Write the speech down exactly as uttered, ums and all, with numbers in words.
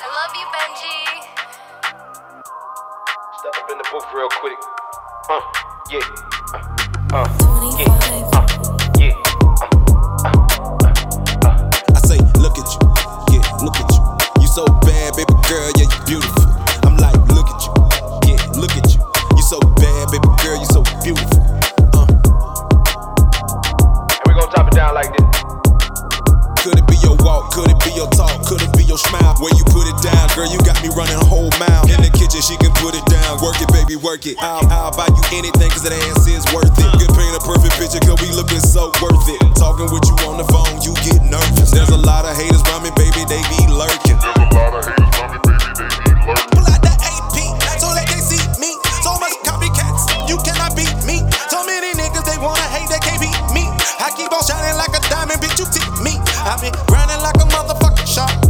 I love you, Benji. Step up in the booth real quick. Uh, yeah. Uh, uh, yeah. Uh, yeah. Uh, uh, uh. I say, look at you. Yeah, look at you. You so bad, baby girl. Yeah, you beautiful. I'm like, look at you. Yeah, look at you. You so bad, baby girl. You so beautiful. Uh. And we gon' top it down like this. Could it be your walk? Could it be your talk? Could it be your smile? Where you put it down, girl, you got me running a whole mile. In the kitchen, she can put it down. Work it, baby, work it. I'll, I'll buy you anything, cause that ass is worth it. Could paint a perfect picture, cause we looking so worth it. Talking with you on the phone, you get nervous. There's a lot of haters around me, baby, they be lurking. There's a lot of haters around me, baby, they be lurking. Pull out the A P, so that they see me. So much copycats, you cannot beat me. So many niggas, they wanna hate, they can't beat me. I keep on shining like a diamond, bitch, you tip me. I've been grinding like a motherfucking shark.